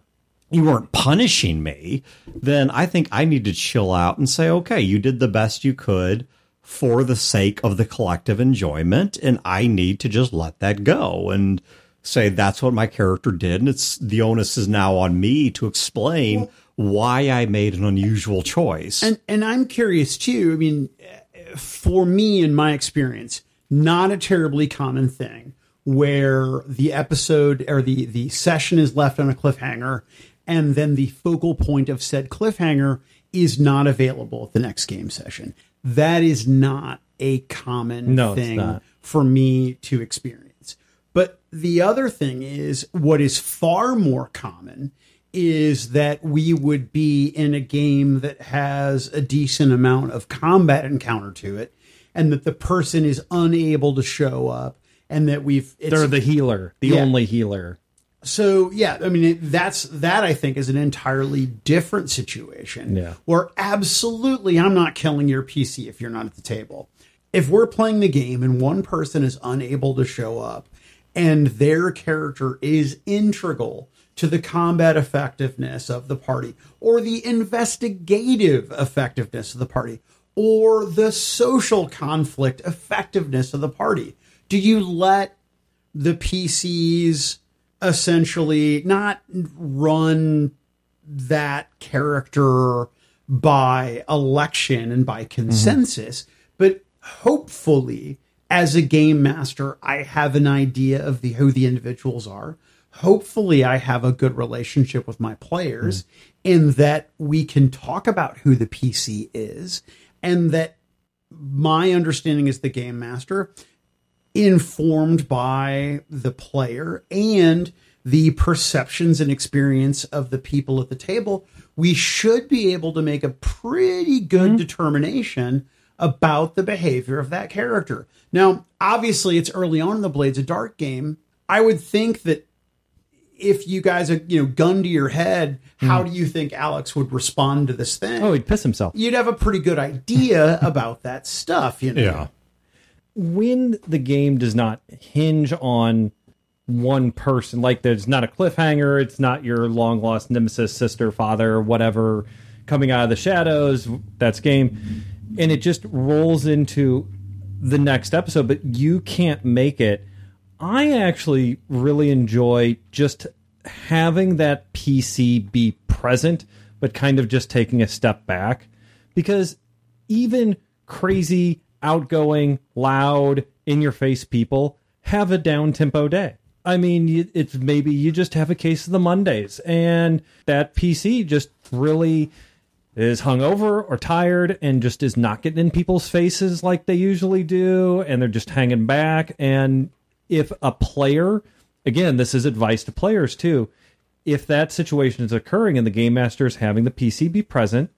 You weren't punishing me. Then I think I need to chill out and say, okay, you did the best you could for the sake of the collective enjoyment. And I need to just let that go and say, that's what my character did. And it's the onus is now on me to explain well, why I made an unusual choice. And and I'm curious too. I mean, for me, in my experience, not a terribly common thing where the episode or the, the session is left on a cliffhanger and then the focal point of said cliffhanger is not available at the next game session. That is not a common no, thing for me to experience. But the other thing is what is far more common is that we would be in a game that has a decent amount of combat encounter to it and that the person is unable to show up and that we've... It's, they're the healer, the yeah. only healer. So, yeah, I mean, it, that's that, I think, is an entirely different situation yeah. where absolutely I'm not killing your P C if you're not at the table. If we're playing the game and one person is unable to show up and their character is integral to the combat effectiveness of the party, or the investigative effectiveness of the party, or the social conflict effectiveness of the party. Do you let the P Cs essentially not run that character by election and by consensus, mm-hmm. but hopefully, as a game master, I have an idea of the who the individuals are. Hopefully I have a good relationship with my players mm-hmm. in that we can talk about who the P C is and that my understanding as the game master informed by the player and the perceptions and experience of the people at the table, we should be able to make a pretty good mm-hmm. determination about the behavior of that character. Now, obviously it's early on in the Blades of Dark game. I would think that if you guys are, you know, gun to your head, how do you think Alex would respond to this thing? Oh, he'd piss himself. You'd have a pretty good idea about that stuff, you know? Yeah. When the game does not hinge on one person, like there's not a cliffhanger, it's not your long lost nemesis, sister, father, whatever, coming out of the shadows, that's game. And it just rolls into the next episode, but you can't make it. I actually really enjoy just having that P C be present, but kind of just taking a step back, because even crazy, outgoing, loud, in-your-face people have a down-tempo day. I mean, it's maybe you just have a case of the Mondays, and that P C just really is hungover or tired and just is not getting in people's faces like they usually do, and they're just hanging back, and... If a player, again, this is advice to players too, if that situation is occurring and the game master is having the P C be present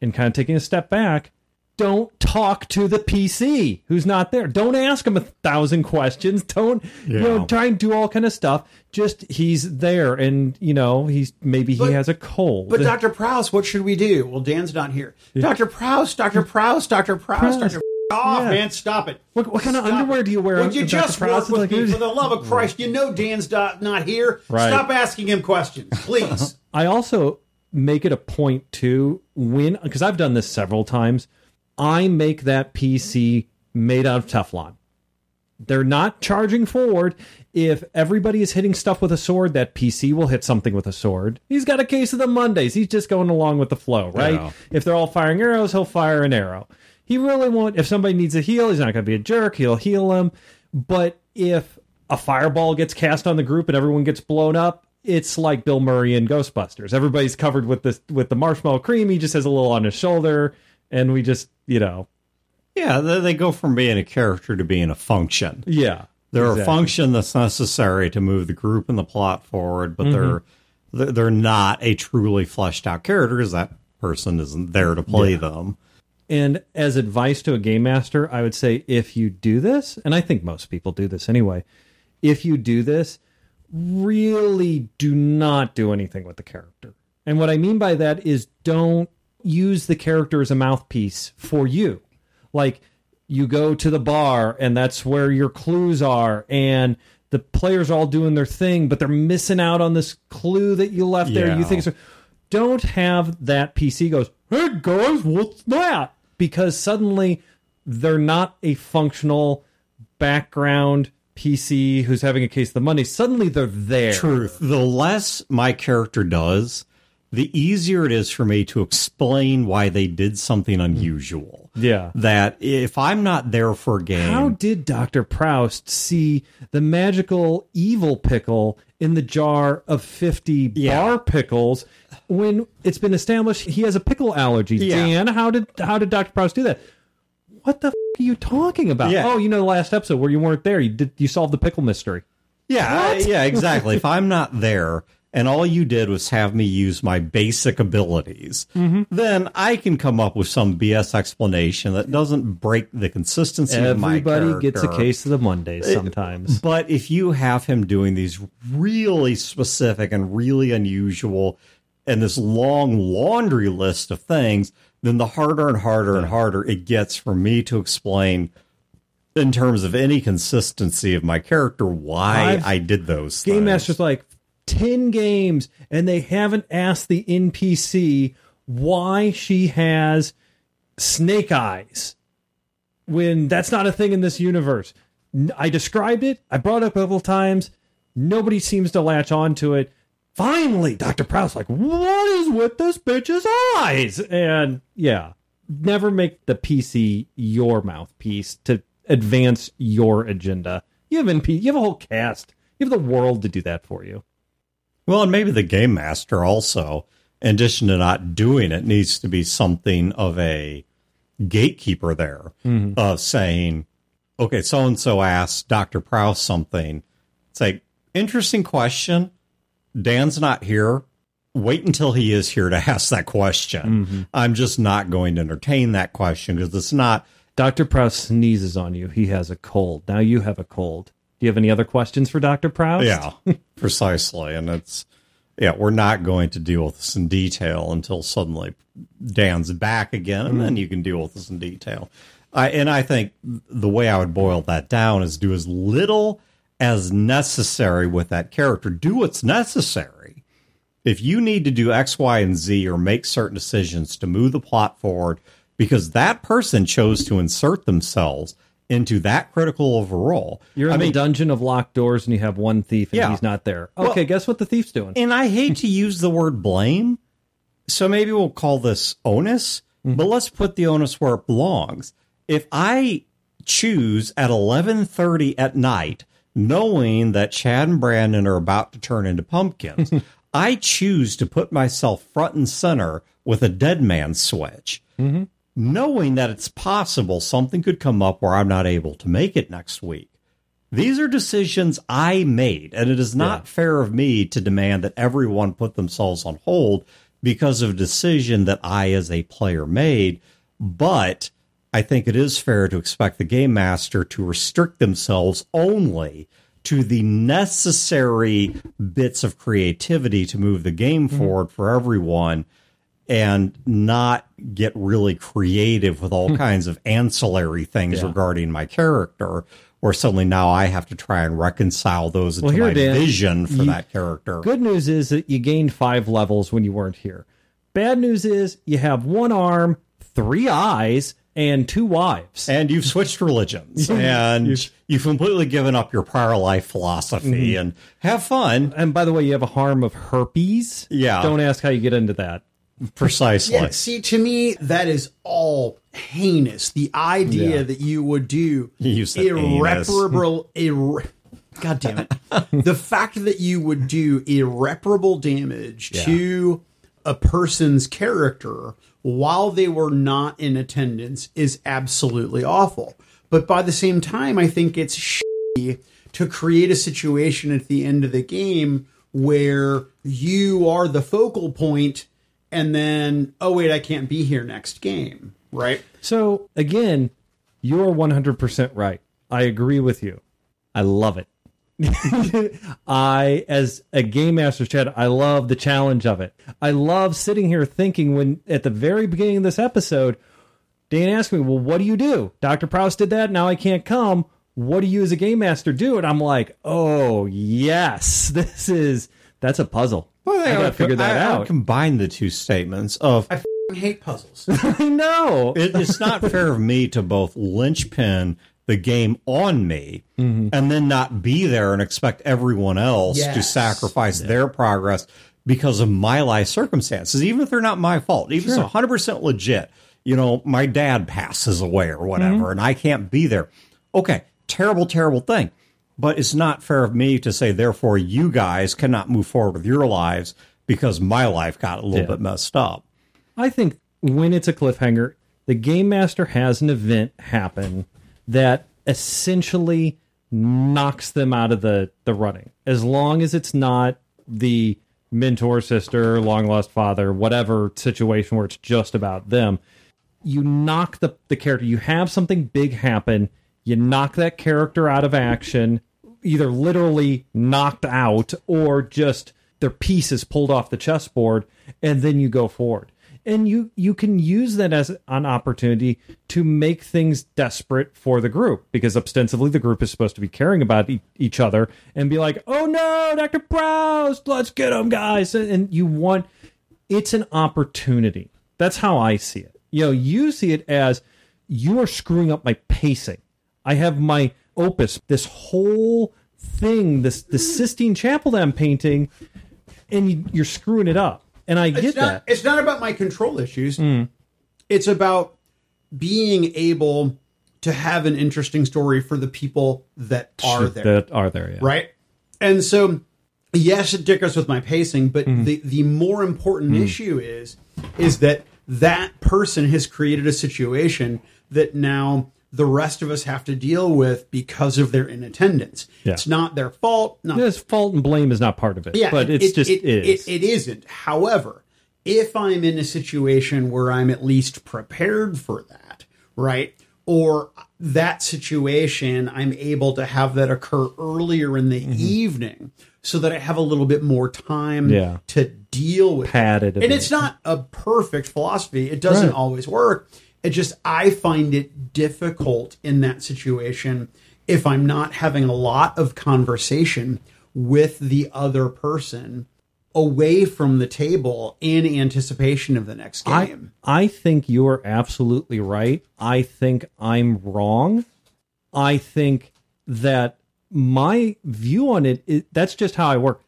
and kind of taking a step back, don't talk to the P C who's not there. Don't ask him a thousand questions. Don't, yeah. you know, try and do all kind of stuff. Just he's there and, you know, he's maybe but, he has a cold. But Doctor Proust, what should we do? Well, Dan's not here. Yeah. Doctor Proust, Doctor Proust, Doctor Proust, Doctor Proust. Oh, yeah. Man, stop it. What, what kind of stop underwear it. Do you wear? Would you just work with like, me, for the love of Christ? You know Dan's not, not here. Right. Stop asking him questions, please. I also make it a point, too, when, because I've done this several times, I make that P C made out of Teflon. They're not charging forward. If everybody is hitting stuff with a sword, that P C will hit something with a sword. He's got a case of the Mondays. He's just going along with the flow, right? Wow. If they're all firing arrows, he'll fire an arrow. He really won't. If somebody needs a heal, he's not going to be a jerk. He'll heal them. But if a fireball gets cast on the group and everyone gets blown up, it's like Bill Murray in Ghostbusters. Everybody's covered with this, with the marshmallow cream. He just has a little on his shoulder, and we just, you know. Yeah, they go from being a character to being a function. Yeah. They're exactly. a function that's necessary to move the group and the plot forward, but mm-hmm. they're they're not a truly fleshed out character because that person isn't there to play yeah. them. And as advice to a game master, I would say if you do this, and I think most people do this anyway, if you do this, really do not do anything with the character. And what I mean by that is don't use the character as a mouthpiece for you. Like, you go to the bar, and that's where your clues are, and the players are all doing their thing, but they're missing out on this clue that you left yeah. there. You think so. Don't have that P C goes, hey, guys, what's that? Because suddenly they're not a functional background P C who's having a case of the money. Suddenly they're there. Truth. The less my character does, the easier it is for me to explain why they did something unusual. Yeah. That if I'm not there for a game... How did Doctor Proust see the magical evil pickle in the jar of fifty yeah. bar pickles when it's been established he has a pickle allergy? Yeah. Dan, how did how did Doctor Proust do that? What the f*** are you talking about? Yeah. Oh, you know the last episode where you weren't there. You did, you solved the pickle mystery. Yeah, I, yeah, exactly. If I'm not there... and all you did was have me use my basic abilities, mm-hmm. then I can come up with some B S explanation that doesn't break the consistency Everybody of my character. Everybody gets a case of the Mondays sometimes. It, but if you have him doing these really specific and really unusual and this long laundry list of things, then the harder and harder and harder it gets for me to explain in terms of any consistency of my character why I've, I did those game things. Game Master's like... ten games, and they haven't asked the N P C why she has snake eyes when that's not a thing in this universe. I described it. I brought it up a couple times. Nobody seems to latch on to it. Finally, Doctor Proust, like, what is with this bitch's eyes? And yeah, never make the P C your mouthpiece to advance your agenda. You have N P C, you have a whole cast. You have the world to do that for you. Well, and maybe the game master also, in addition to not doing it, needs to be something of a gatekeeper there, mm-hmm. uh, saying, okay, so-and-so asked Doctor Proust something. It's like, interesting question. Dan's not here. Wait until he is here to ask that question. Mm-hmm. I'm just not going to entertain that question because it's not... Doctor Proust sneezes on you. He has a cold. Now you have a cold. Do you have any other questions for Doctor Proust? Yeah, precisely. And it's, yeah, we're not going to deal with this in detail until suddenly Dan's back again, and mm-hmm. then you can deal with this in detail. I, and I think the way I would boil that down is do as little as necessary with that character. Do what's necessary. If you need to do X, Y, and Z or make certain decisions to move the plot forward because that person chose to insert themselves into that critical of a role. You're in I mean, the dungeon of locked doors and you have one thief and yeah. he's not there. Okay, well, guess what the thief's doing? And I hate to use the word blame, so maybe we'll call this onus, mm-hmm. but let's put the onus where it belongs. If I choose at eleven thirty at night, knowing that Chad and Brandon are about to turn into pumpkins, I choose to put myself front and center with a dead man switch. Mm-hmm. Knowing that it's possible something could come up where I'm not able to make it next week. These are decisions I made, and it is not yeah. fair of me to demand that everyone put themselves on hold because of a decision that I as a player made, but I think it is fair to expect the game master to restrict themselves only to the necessary bits of creativity to move the game mm-hmm. forward for everyone, and not get really creative with all kinds of ancillary things yeah. regarding my character, or suddenly now I have to try and reconcile those into well, here, my Dan, vision for you, that character. Good news is that you gained five levels when you weren't here. Bad news is you have one arm, three eyes and two wives. And you've switched religions. And you've, you've completely given up your prior life philosophy. Mm-hmm. And have fun. And by the way, you have a harm of herpes. Yeah. Don't ask how you get into that. Precisely. Yeah, see, to me, that is all heinous. The idea yeah. that you would do you irreparable... Ir- God damn it. The fact that you would do irreparable damage yeah. to a person's character while they were not in attendance is absolutely awful. But by the same time, I think it's shitty to create a situation at the end of the game where you are the focal point and then, oh, wait, I can't be here next game, right? So, again, you're one hundred percent right. I agree with you. I love it. I, as a game master, Chad, I love the challenge of it. I love sitting here thinking when at the very beginning of this episode, Dan asked me, well, what do you do? Doctor Proust did that. Now I can't come. What do you as a game master do? And I'm like, oh, yes, this is that's a puzzle. Well, I got to figure that I, out. I combine the two statements of I f- hate puzzles. I know. It, it's not fair of me to both linchpin the game on me mm-hmm. and then not be there and expect everyone else yes. to sacrifice yeah. their progress because of my life circumstances, even if they're not my fault, even sure. if it's one hundred percent legit. You know, my dad passes away or whatever, mm-hmm. and I can't be there. Okay, terrible, terrible thing. But it's not fair of me to say, therefore, you guys cannot move forward with your lives because my life got a little yeah. bit messed up. I think when it's a cliffhanger, the game master has an event happen that essentially knocks them out of the, the running. As long as it's not the mentor, sister, long-lost father, whatever situation where it's just about them, you knock the, the character. You have something big happen. You knock that character out of action, either literally knocked out or just their piece is pulled off the chessboard, and then you go forward. And you, you can use that as an opportunity to make things desperate for the group, because ostensibly the group is supposed to be caring about e- each other and be like, oh no, Doctor Proust, let's get them, guys. And you want, it's an opportunity. That's how I see it. You know, you see it as you are screwing up my pacing. I have my opus, this whole thing, this, this Sistine Chapel that I'm painting, and you, you're screwing it up. And I get it's not, that. It's not about my control issues. Mm. It's about being able to have an interesting story for the people that are there. That are there, yeah. Right? And so, yes, it differs with my pacing, but mm. the, the more important mm. issue is, is that that person has created a situation that now the rest of us have to deal with because of their inattendance. Yeah. It's not their fault. Not This fault and blame is not part of it, yeah, but it's it, just it, it is. It, it isn't. However, if I'm in a situation where I'm at least prepared for that, right, or that situation, I'm able to have that occur earlier in the mm-hmm. evening so that I have a little bit more time yeah. to deal with Padded it. And it's not a perfect philosophy. It doesn't right. always work. It just, I find it difficult in that situation if I'm not having a lot of conversation with the other person away from the table in anticipation of the next game. I, I think you're absolutely right. I think I'm wrong. I think that my view on it, is, that's just how I work.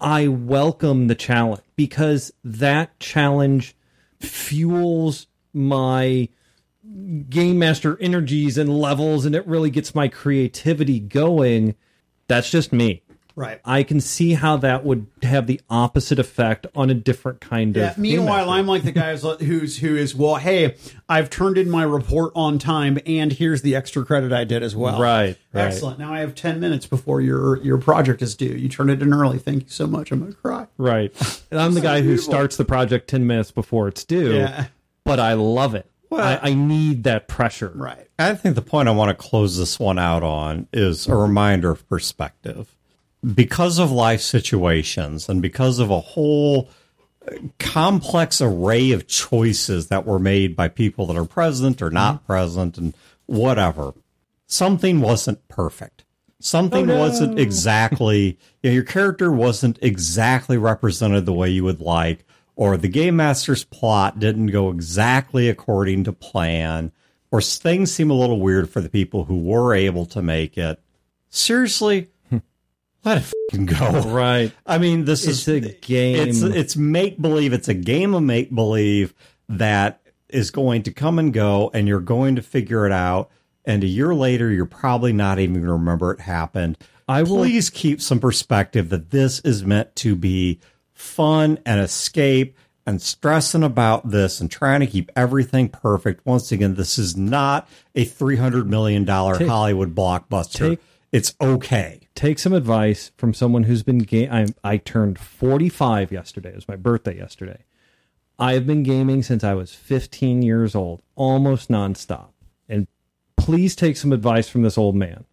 I welcome the challenge because that challenge fuels my game master energies and levels, and it really gets my creativity going. That's just me. Right. I can see how that would have the opposite effect on a different kind yeah, of. Meanwhile, I'm like the guy who's who is, well, hey, I've turned in my report on time and here's the extra credit I did as well. Right. right. Excellent. Now I have ten minutes before your your project is due. You turned it in early. Thank you so much. I'm gonna cry. Right. And I'm the guy so who starts the project ten minutes before it's due. Yeah. But I love it. Well, I, I need that pressure. Right. I think the point I want to close this one out on is a reminder of perspective. Because of life situations and because of a whole complex array of choices that were made by people that are present or not mm-hmm. present and whatever, something wasn't perfect. Something oh, no. wasn't exactly, you know, your character wasn't exactly represented the way you would like. or the game master's plot didn't go exactly according to plan, or things seem a little weird for the people who were able to make it. Seriously, let it f***ing go. Right. I mean, this it's is a game. It's, it's make-believe. It's a game of make-believe that is going to come and go, and you're going to figure it out. And a year later, you're probably not even going to remember it happened. I will, Please keep some perspective that this is meant to be fun and escape, and stressing about this and trying to keep everything perfect. Once again, this is not a three hundred million dollars take, Hollywood blockbuster. Take, it's okay. Take some advice from someone who's been game. I, I turned forty-five yesterday. It was my birthday yesterday. I've been gaming since I was fifteen years old, almost nonstop. And please take some advice from this old man.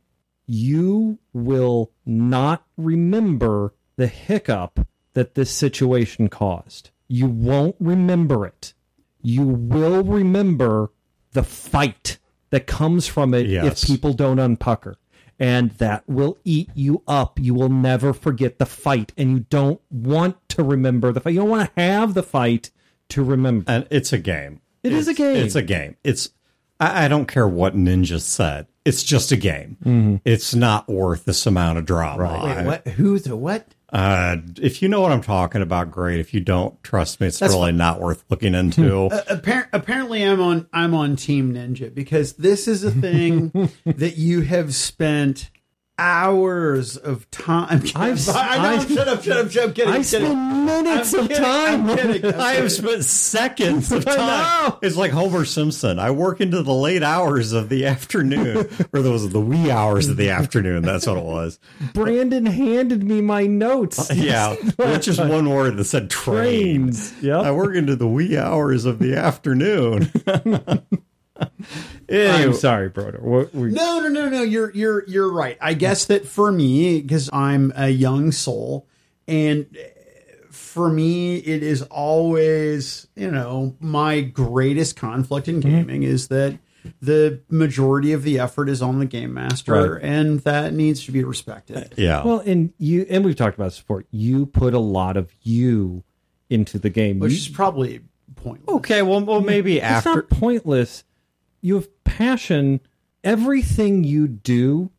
You will not remember the hiccup that this situation caused. You won't remember it. You will remember the fight that comes from it yes. if people don't unpucker. And that will eat you up. You will never forget the fight. And you don't want to remember the fight. You don't want to have the fight to remember. And it's a game. It it's, is a game. It's a game. It's. I, I don't care what Ninja said. It's just a game. Mm-hmm. It's not worth this amount of drama. Right. Wait, what? Who's a what? Uh, if you know what I'm talking about, great. If you don't, trust me, it's That's really fun. Not worth looking into. uh, appar- apparently, I'm on I'm on Team Ninja, because this is a thing that you have spent hours of time. I've, I know, I've, shut up, shut up, shut up. Kidding, I spent minutes I'm of kidding, time. I'm kidding, I'm I have kidding. spent seconds of time. It's like Homer Simpson. I work into the late hours of the afternoon, or those are the wee hours of the afternoon. That's what it was. Brandon handed me my notes. Uh, yeah, which is one word that said trains. trains. Yep. I work into the wee hours of the afternoon. Ew. I'm sorry, Broder. What were you... No, no, no, no. You're you're you're right. I guess that for me, because I'm a young soul, and for me, it is always, you know, my greatest conflict in gaming mm-hmm. is that the majority of the effort is on the game master, right. and that needs to be respected. Yeah. Well, and you and we've talked about this before. You put a lot of you into the game, which you... is probably pointless. Okay. Well, well, maybe yeah, after it's not pointless. You have passion. Everything you do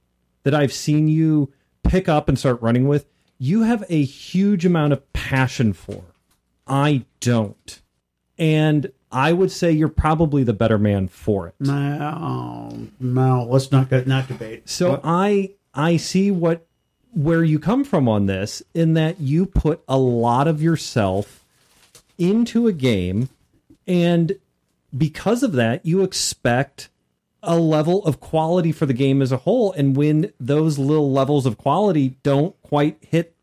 that I've seen you pick up and start running with, you have a huge amount of passion for. I don't. And I would say you're probably the better man for it. No, no, let's not not debate. So I I see what where you come from on this, in that you put a lot of yourself into a game, and because of that, you expect a level of quality for the game as a whole. And when those little levels of quality don't quite hit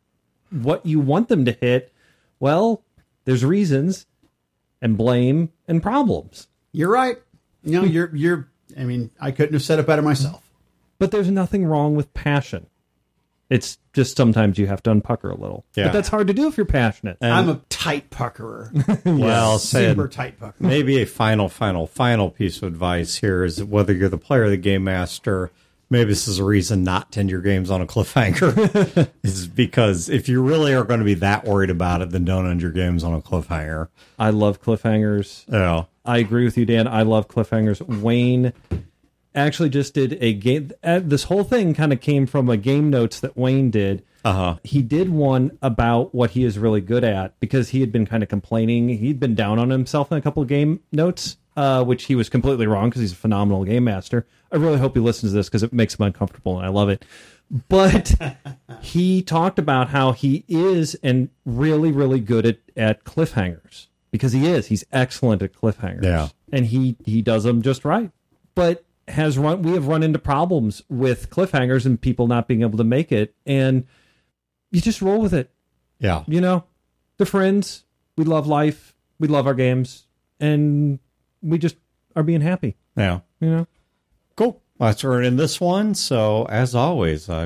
what you want them to hit, well, there's reasons and blame and problems. You're right. No, you're, you're, I mean, I couldn't have said it better myself. But there's nothing wrong with passion. It's just sometimes you have to unpucker a little. Yeah. But that's hard to do if you're passionate. And I'm a tight puckerer. Well, super tight puckerer. Maybe a final, final, final piece of advice here is that whether you're the player or the game master, maybe this is a reason not to end your games on a cliffhanger. Is because if you really are going to be that worried about it, then don't end your games on a cliffhanger. I love cliffhangers. Yeah. I agree with you, Dan. I love cliffhangers. Wayne... actually just did a game. Uh, this whole thing kind of came from a game notes that Wayne did. Uh-huh. He did one about what he is really good at, because he had been kind of complaining. He'd been down on himself in a couple of game notes, uh, which he was completely wrong, because he's a phenomenal game master. I really hope he listens to this, because it makes him uncomfortable and I love it. But he talked about how he is and really, really good at, at cliffhangers, because he is. He's excellent at cliffhangers. Yeah. And he, he does them just right. But has run we have run into problems with cliffhangers and people not being able to make it, and you just roll with it. Yeah. You know, they're friends. We love life. We love our games, and we just are being happy. Yeah. You know? Cool. Well, that's right in this one. So as always, I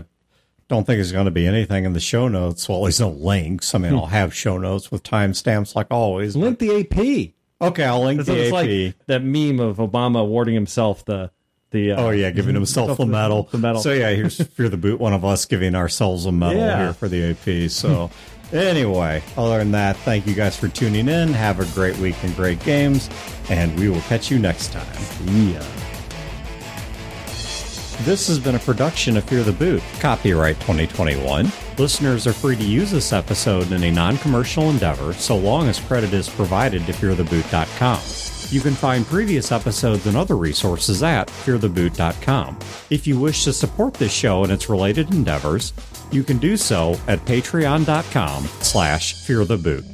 don't think there's going to be anything in the show notes. Well, there's no links. I mean, I'll have show notes with timestamps like always. Link but... the A P. Okay, I'll link that's the A P. Like that meme of Obama awarding himself the The, uh, oh, yeah, giving himself the medal. the medal. So, yeah, here's Fear the Boot, one of us giving ourselves a medal yeah. here for the A P. So Anyway, other than that, thank you guys for tuning in. Have a great week and great games, and we will catch you next time. Yeah. This has been a production of Fear the Boot. Copyright twenty twenty-one. Listeners are free to use this episode in a non-commercial endeavor so long as credit is provided to fear the boot dot com. You can find previous episodes and other resources at fear the boot dot com. If you wish to support this show and its related endeavors, you can do so at patreon dot com slash fear the boot.